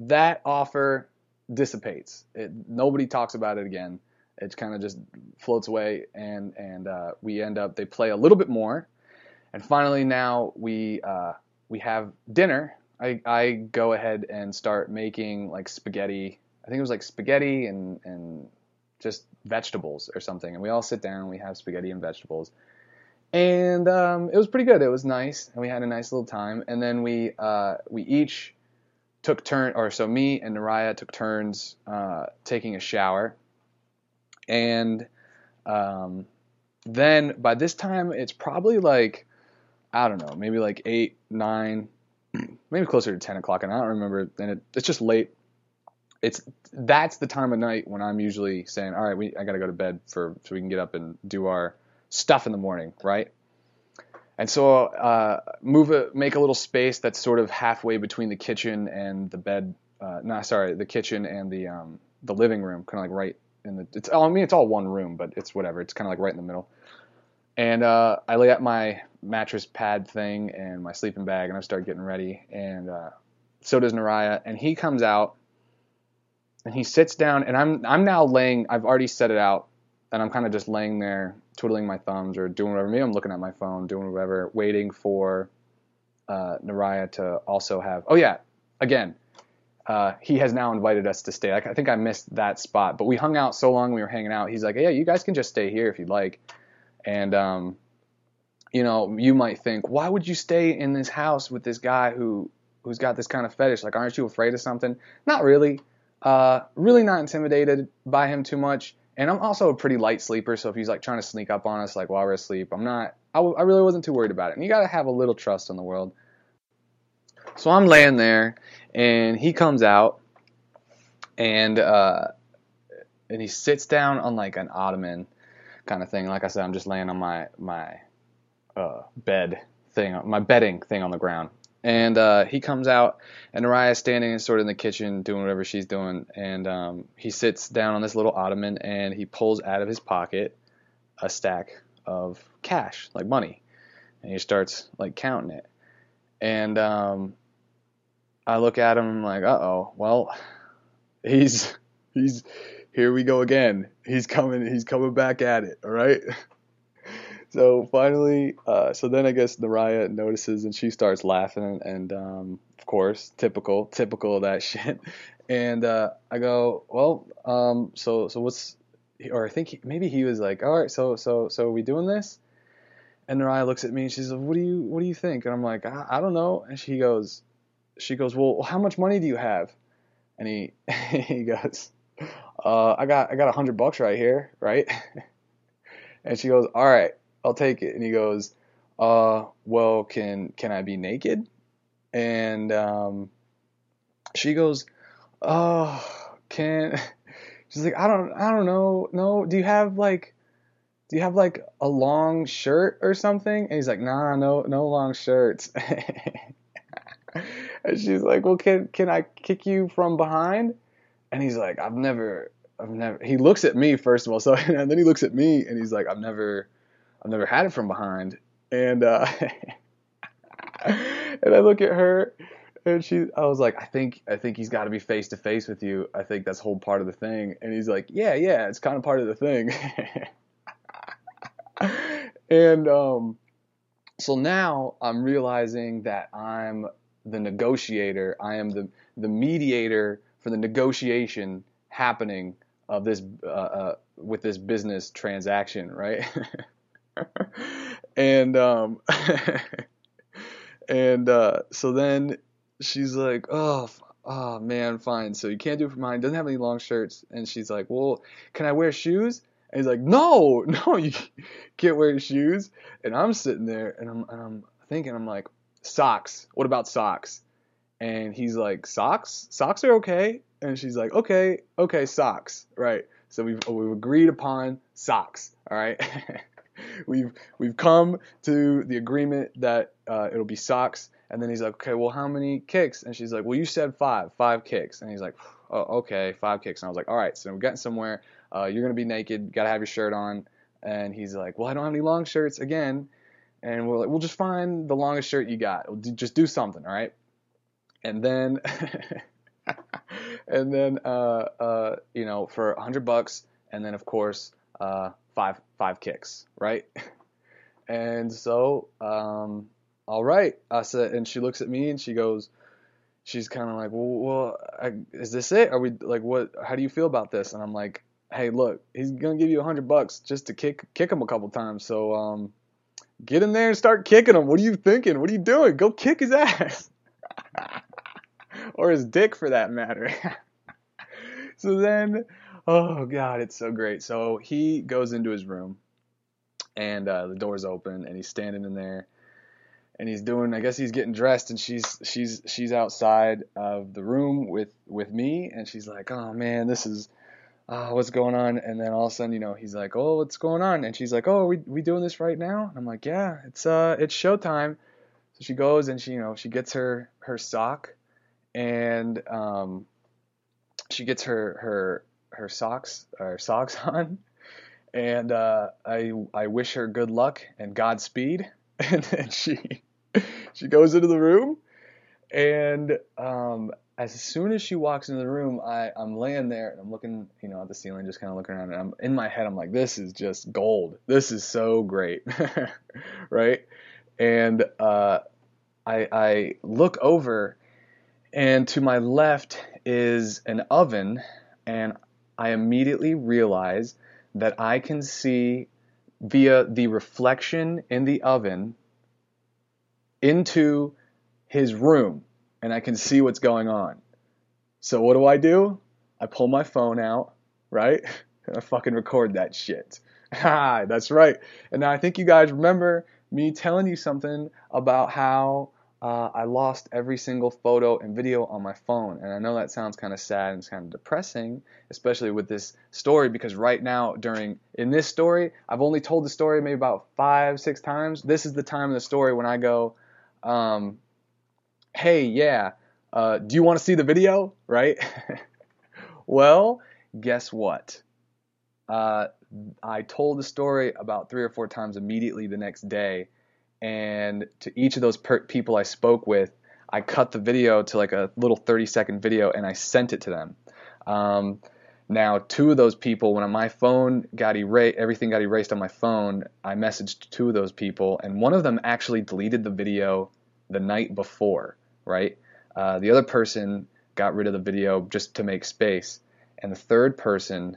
that offer dissipates. It, nobody talks about it again. It kind of just floats away, and and uh, we end up, they play a little bit more, and finally now we uh, we have dinner. I, I go ahead and start making like spaghetti. I think it was like spaghetti and and just vegetables or something, and we all sit down and we have spaghetti and vegetables, and um, it was pretty good. It was nice, and we had a nice little time, and then we uh, we each took turn, or so me and Naraya took turns uh, taking a shower, and um, then by this time it's probably like, I don't know, maybe like eight, nine, maybe closer to ten o'clock, and I don't remember. And it, it's just late. It's that's the time of night when I'm usually saying, all right, we I gotta go to bed for so we can get up and do our stuff in the morning, right? And so uh, move a, make a little space that's sort of halfway between the kitchen and the bed. Uh, no, sorry, the kitchen and the um, the living room, kind of like right in the. It's I mean it's all one room, but it's whatever. It's kind of like right in the middle. And uh, I lay out my mattress pad thing and my sleeping bag, and I start getting ready. And uh, so does Naraya, and he comes out and he sits down, and I'm I'm now laying. I've already set it out, and I'm kind of just laying there, twiddling my thumbs or doing whatever. Maybe I'm looking at my phone, doing whatever, waiting for uh, Naraya to also have... Oh, yeah. Again, uh, he has now invited us to stay. I, I think I missed that spot, but we hung out so long, we were hanging out. He's like, yeah, you guys can just stay here if you'd like. And, um, you know, you might think, why would you stay in this house with this guy who, who's got this kind of fetish? Like, aren't you afraid of something? Not really. Uh, really not intimidated by him too much. And I'm also a pretty light sleeper, so if he's like trying to sneak up on us like while we're asleep, I'm not, I, w- I really wasn't too worried about it. And you gotta have a little trust in the world. So I'm laying there, and he comes out, and uh, and he sits down on like an ottoman kind of thing. Like I said, I'm just laying on my my uh, bed thing, my bedding thing on the ground. And uh, he comes out, and Naraya's standing sort of in the kitchen doing whatever she's doing. And um, he sits down on this little ottoman, and he pulls out of his pocket a stack of cash, like money. And he starts, like, counting it. And um, I look at him, and I'm like, uh-oh, well, he's, he's, here we go again. He's coming, he's coming back at it, all right? So finally, uh, so then I guess Naraya notices, and she starts laughing, and um, of course, typical, typical of that shit. And uh, I go, well, um, so so what's, or I think he, maybe he was like, all right, so so so are we doing this? And Naraya looks at me, and she's like, what do you what do you think? And I'm like, I, I don't know. And she goes, she goes, well, how much money do you have? And he he goes, uh, I got I got a hundred bucks right here, right? And she goes, all right, I'll take it. And he goes, uh, well, can can I be naked? And um, she goes, oh, can. She's like, I don't, I don't know. No, do you have like, do you have like a long shirt or something? And he's like, nah, no, no long shirts. And she's like, well, can, can I kick you from behind? And he's like, I've never, I've never, he looks at me first of all. So, and then he looks at me and he's like, I've never, I've never had it from behind. And, uh, and I look at her. And she, I was like, I think, I think he's got to be face to face with you. I think that's whole part of the thing. And he's like, yeah, yeah, it's kind of part of the thing. And um, so now I'm realizing that I'm the negotiator. I am the the mediator for the negotiation happening of this uh, uh, with this business transaction, right? and um, and uh, so then. She's like, oh, oh, man, fine. So you can't do it for mine. Doesn't have any long shirts. And she's like, well, can I wear shoes? And he's like, no, no, you can't wear shoes. And I'm sitting there and I'm, and I'm thinking, I'm like, socks. What about socks? And he's like, socks? Socks are okay. And she's like, okay, okay, socks. Right. So we've, we've agreed upon socks. All right. we've, we've come to the agreement that uh, it'll be socks. And then he's like, okay, well, how many kicks? And she's like, well, you said five, five kicks. And he's like, oh, okay, five kicks. And I was like, all right, so we're getting somewhere. Uh, you're going to be naked. Got to have your shirt on. And he's like, well, I don't have any long shirts again. And we're like, we'll just find the longest shirt you got. Just do something, all right? And then, and then, uh, uh, you know, for a hundred bucks. And then, of course, uh, five, five kicks, right? And so, um, all right, I said, and she looks at me and she goes, she's kind of like, well, well I, is this it? Are we like, what, how do you feel about this? And I'm like, hey, look, he's going to give you a hundred bucks just to kick, kick him a couple times. So, um, get in there and start kicking him. What are you thinking? What are you doing? Go kick his ass or his dick for that matter. So then, oh God, it's so great. So he goes into his room and, uh, the door's open and he's standing in there. And he's doing, I guess he's getting dressed, and she's she's she's outside of the room with, with me, and she's like, oh man, this is, uh, what's going on? And then all of a sudden, you know, he's like, oh, what's going on? And she's like, oh, are we we doing this right now? And I'm like, yeah, it's uh it's showtime. So she goes and she you know she gets her her sock, and um, she gets her her her socks her socks on, and uh, I I wish her good luck and Godspeed. And then she she goes into the room, and um, as soon as she walks into the room, I, I'm laying there, and I'm looking, you know, at the ceiling, just kind of looking around, and I'm in my head, I'm like, this is just gold. This is so great, right? And uh, I, I look over, and to my left is an oven, and I immediately realize that I can see via the reflection in the oven into his room, and I can see what's going on. So what do I do? I pull my phone out, right? And I fucking record that shit. Ha, that's right. And now I think you guys remember me telling you something about how uh, I lost every single photo and video on my phone. And I know that sounds kind of sad and it's kind of depressing, especially with this story, because right now during, in this story, I've only told the story maybe about five, six times. This is the time in the story when I go, um, hey, yeah, uh, do you want to see the video? Right? Well, guess what? Uh, I told the story about three or four times immediately the next day. And to each of those per- people I spoke with, I cut the video to like a little thirty second video and I sent it to them. Um, now, two of those people, when my phone got erased, everything got erased on my phone, I messaged two of those people, and one of them actually deleted the video the night before, right? Uh, the other person got rid of the video just to make space. And the third person,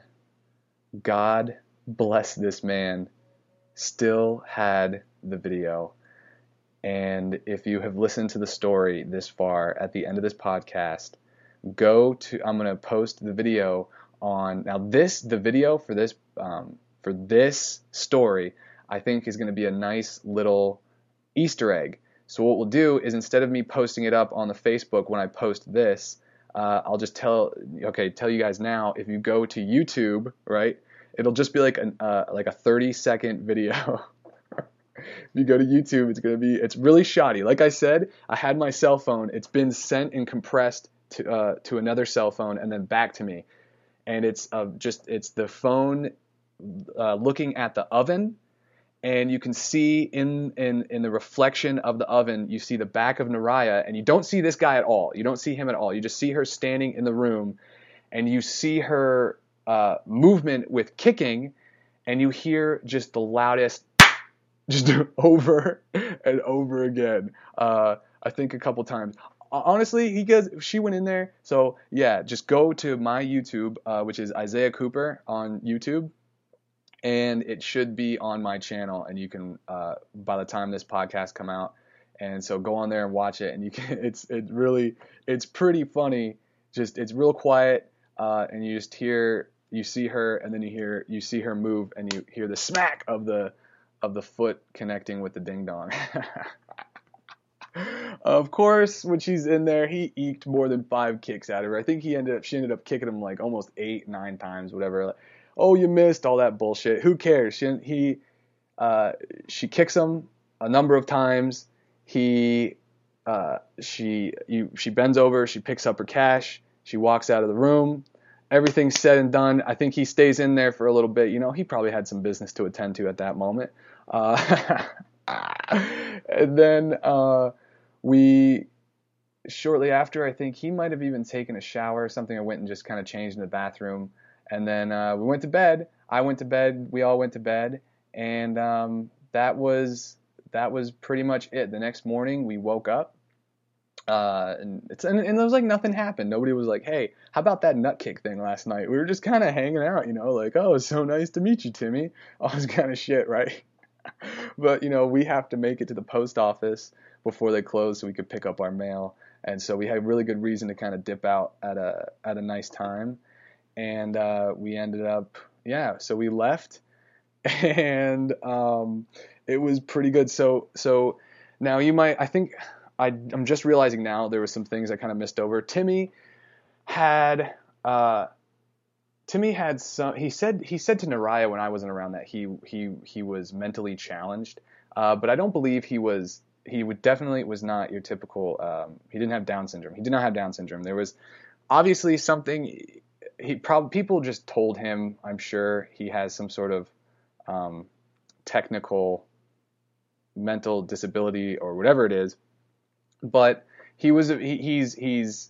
God bless this man, still had the video. And if you have listened to the story this far, at the end of this podcast, go to, I'm going to post the video on, now this, the video for this, um, for this story, I think is going to be a nice little Easter egg. So what we'll do is, instead of me posting it up on the Facebook when I post this, uh, I'll just tell, okay, tell you guys now, if you go to YouTube, right, it'll just be like an, uh, like a thirty second video. If you go to YouTube, it's going to be, it's really shoddy. Like I said, I had my cell phone. It's been sent and compressed to, uh, to another cell phone and then back to me. And it's uh, just, it's the phone uh, looking at the oven. And you can see in, in, in the reflection of the oven, you see the back of Naraya, and you don't see this guy at all. You don't see him at all. You just see her standing in the room, and you see her uh, movement with kicking, and you hear just the loudest, just over and over again. Uh, I think a couple times. Honestly, he goes, she went in there. So yeah, just go to my YouTube, uh, which is Isaiah Cooper on YouTube. And it should be on my channel, and you can, uh, by the time this podcast come out, and so go on there and watch it, and you can, it's, it really, it's pretty funny, just, it's real quiet, uh, and you just hear, you see her, and then you hear, you see her move, and you hear the smack of the, of the foot connecting with the ding dong. Of course, when she's in there, he eked more than five kicks at her. I think he ended up, she ended up kicking him like almost eight, nine times, whatever. Oh, you missed, all that bullshit. Who cares? She, he, uh, she kicks him a number of times. He, uh, she, you, she bends over. She picks up her cash. She walks out of the room. Everything's said and done. I think he stays in there for a little bit. You know, he probably had some business to attend to at that moment. Uh, and then uh, we, shortly after, I think he might have even taken a shower or something. I went and just kind of changed in the bathroom. And then uh, we went to bed. I went to bed. We all went to bed, and um, that was that was pretty much it. The next morning, we woke up, uh, and it's and, and it was like nothing happened. Nobody was like, "Hey, how about that nut kick thing last night?" We were just kind of hanging out, you know, like, "Oh, it's so nice to meet you, Timmy." All this kind of shit, right? But you know, we have to make it to the post office before they close so we could pick up our mail, and so we had really good reason to kind of dip out at a at a nice time. And uh, we ended up, yeah, so we left, and um, it was pretty good. So so now you might, I think, I, I'm just realizing now there were some things I kind of missed over. Timmy had, uh, Timmy had some, he said he said to Naraya when I wasn't around that he he, he was mentally challenged, uh, but I don't believe he was, he would definitely was not your typical, um, he didn't have Down syndrome. He did not have Down syndrome. There was obviously something... He probably people just told him, I'm sure, he has some sort of um, technical mental disability or whatever it is. But he was a, he, he's he's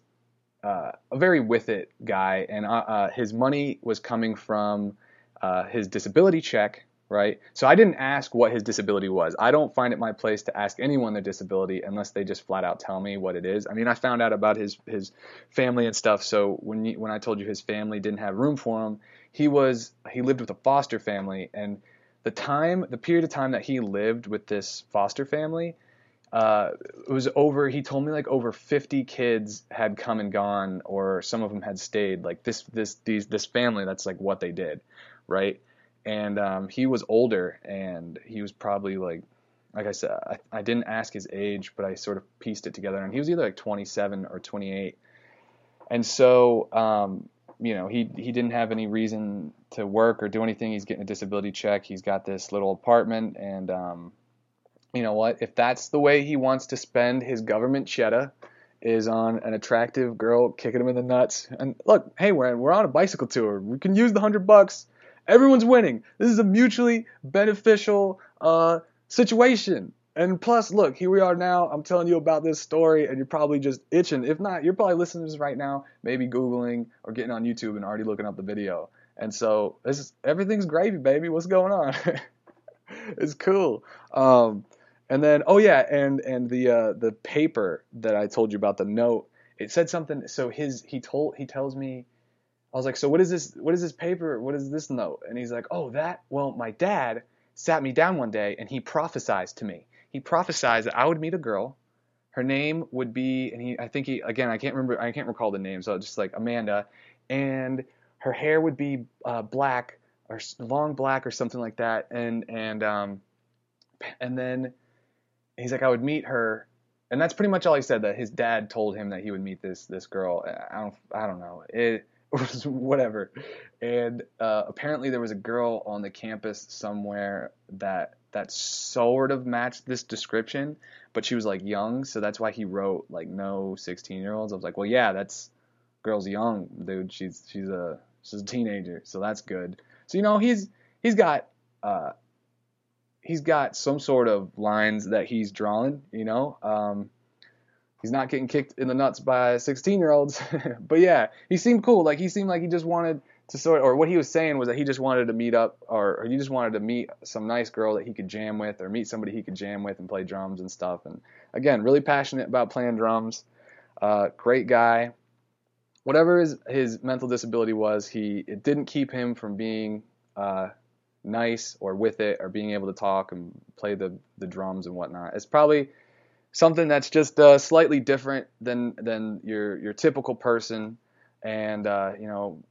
uh, a very with it guy, and uh, uh, his money was coming from uh, his disability check, right? So I didn't ask what his disability was. I don't find it my place to ask anyone their disability unless they just flat out tell me what it is. I mean, I found out about his, his family and stuff. So when you, when I told you his family didn't have room for him, he was he lived with a foster family, and the time the period of time that he lived with this foster family, uh, it was over. He told me like over fifty kids had come and gone, or some of them had stayed. Like this this these this family, that's like what they did, right? And um, he was older, and he was probably like, like I said, I, I didn't ask his age, but I sort of pieced it together. And he was either like twenty-seven or twenty-eight. And so, um, you know, he, he didn't have any reason to work or do anything. He's getting a disability check. He's got this little apartment. And um, you know what? If that's the way he wants to spend his government cheddar, is on an attractive girl kicking him in the nuts. And look, hey, we're, we're on a bicycle tour. We can use the hundred bucks. Everyone's winning. This is a mutually beneficial uh, situation. And plus, look, here we are now. I'm telling you about this story, and you're probably just itching. If not, you're probably listening to this right now, maybe Googling or getting on YouTube and already looking up the video. And so this is, everything's gravy, baby. What's going on? It's cool. Um, and then, oh, yeah, and and the uh, the paper that I told you about, the note, it said something. So his he told he tells me, I was like, so what is this, what is this paper, what is this note? And he's like, oh, that, well, my dad sat me down one day, and he prophesied to me. He prophesied that I would meet a girl, her name would be, and he, I think he, again, I can't remember, I can't recall the name, so just like Amanda, and her hair would be uh, black or long black or something like that, and and um, and then he's like, I would meet her, and that's pretty much all he said. That his dad told him that he would meet this this girl. I don't I don't know it. Whatever. And uh, apparently there was a girl on the campus somewhere that that sort of matched this description, but she was like young, so that's why he wrote like no sixteen year olds. I was like, well, yeah, that's girl's young, dude. She's she's a she's a teenager, so that's good. So you know he's he's got uh he's got some sort of lines that he's drawing. You know. Um, He's not getting kicked in the nuts by sixteen-year-olds. But, yeah, he seemed cool. Like, he seemed like he just wanted to sort of – or what he was saying was that he just wanted to meet up or, or he just wanted to meet some nice girl that he could jam with or meet somebody he could jam with and play drums and stuff. And, again, really passionate about playing drums. Uh, great guy. Whatever his, his mental disability was, he it didn't keep him from being uh, nice or with it or being able to talk and play the, the drums and whatnot. It's probably – something that's just uh, slightly different than than your your typical person, and uh, you know,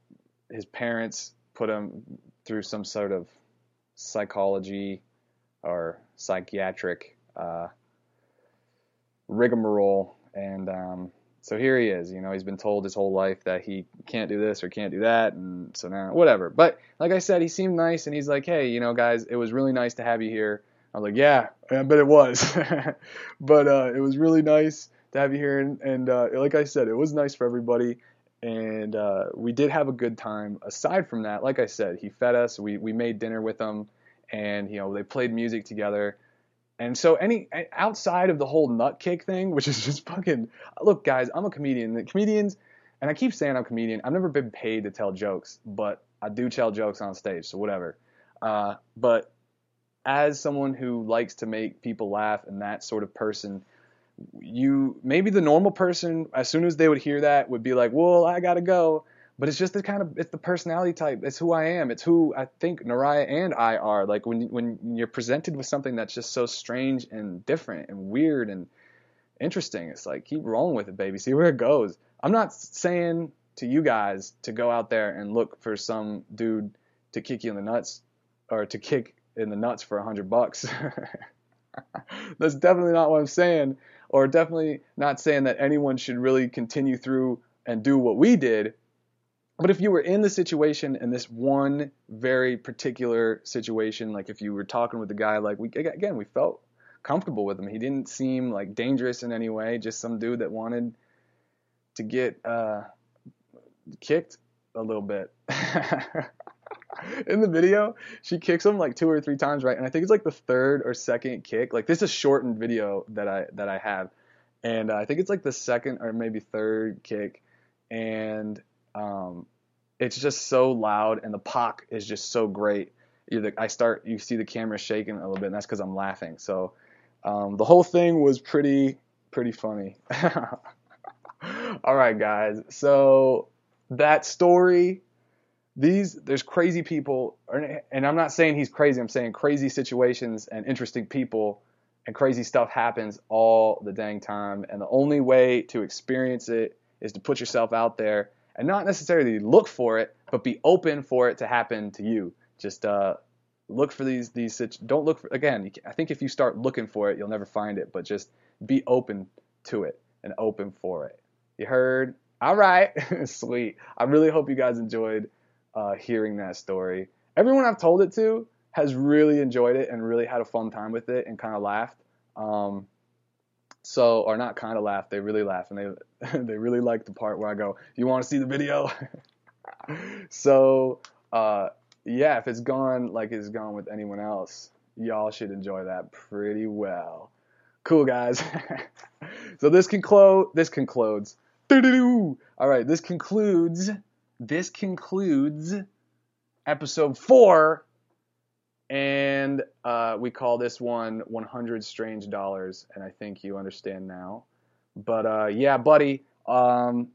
his parents put him through some sort of psychology or psychiatric uh, rigmarole, and um, so here he is. You know, he's been told his whole life that he can't do this or can't do that, and so now whatever. But like I said, he seemed nice, and he's like, hey, you know, guys, it was really nice to have you here. I was like, yeah, I bet it was. But uh, it was really nice to have you here. And, and uh, like I said, it was nice for everybody. And uh, we did have a good time. Aside from that, like I said, he fed us. We, we made dinner with him. And, you know, they played music together. And so any outside of the whole nut kick thing, which is just fucking – look, guys, I'm a comedian. The comedians – and I keep saying I'm a comedian. I've never been paid to tell jokes. But I do tell jokes on stage, so whatever. Uh, but – as someone who likes to make people laugh and that sort of person, you maybe the normal person, as soon as they would hear that, would be like, well, I gotta go. But it's just the kind of, it's the personality type. It's who I am. It's who I think Naraya and I are. Like when when you're presented with something that's just so strange and different and weird and interesting, it's like, keep rolling with it, baby. See where it goes. I'm not saying to you guys to go out there and look for some dude to kick you in the nuts or to kick in the nuts for a hundred bucks. That's definitely not what I'm saying, or definitely not saying that anyone should really continue through and do what we did. But if you were in the situation, in this one very particular situation, like if you were talking with the guy, like we again, we felt comfortable with him. He didn't seem like dangerous in any way, just some dude that wanted to get uh, kicked a little bit. In the video, she kicks him like two or three times, right? And I think it's like the third or second kick. Like this is a shortened video that I that I have, and uh, I think it's like the second or maybe third kick, and um, it's just so loud, and the pop is just so great. Either I start, you see the camera shaking a little bit, and that's because I'm laughing. So um, the whole thing was pretty pretty funny. All right, guys. So that story. These there's crazy people, and I'm not saying he's crazy. I'm saying crazy situations and interesting people and crazy stuff happens all the dang time. And the only way to experience it is to put yourself out there and not necessarily look for it, but be open for it to happen to you. Just uh, look for these these don't look for, again. I think if you start looking for it, you'll never find it. But just be open to it and open for it. You heard? All right, sweet. I really hope you guys enjoyed Uh, hearing that story. Everyone I've told it to has really enjoyed it and really had a fun time with it and kind of laughed. Um, so, or not kind of laughed, they really laughed, and they they really liked the part where I go, "You want to see the video?" So, uh, yeah, if it's gone like it's gone with anyone else, y'all should enjoy that pretty well. Cool, guys. So this concludes. This concludes. All right, this concludes. This concludes episode four, and uh, we call this one one hundred strange dollars, and I think you understand now. But uh, yeah, buddy, um,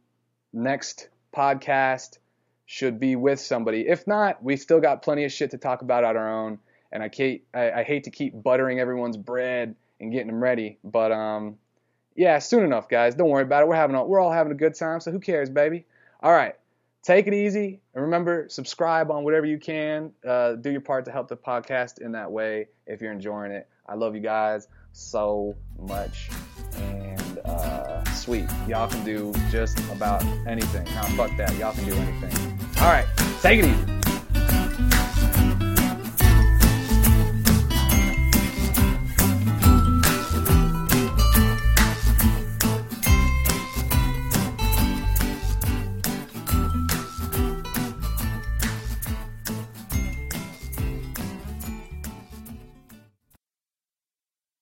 next podcast should be with somebody. If not, we still got plenty of shit to talk about on our own, and I, can't, I, I hate to keep buttering everyone's bread and getting them ready. But um, yeah, soon enough, guys, don't worry about it. We're having a, we're all having a good time, so who cares, baby? All right. take it easy, and remember, subscribe on whatever you can. Uh, do your part to help the podcast in that way if you're enjoying it. I love you guys so much, and uh, sweet. Y'all can do just about anything. Nah, fuck that. Y'all can do anything. All right, take it easy.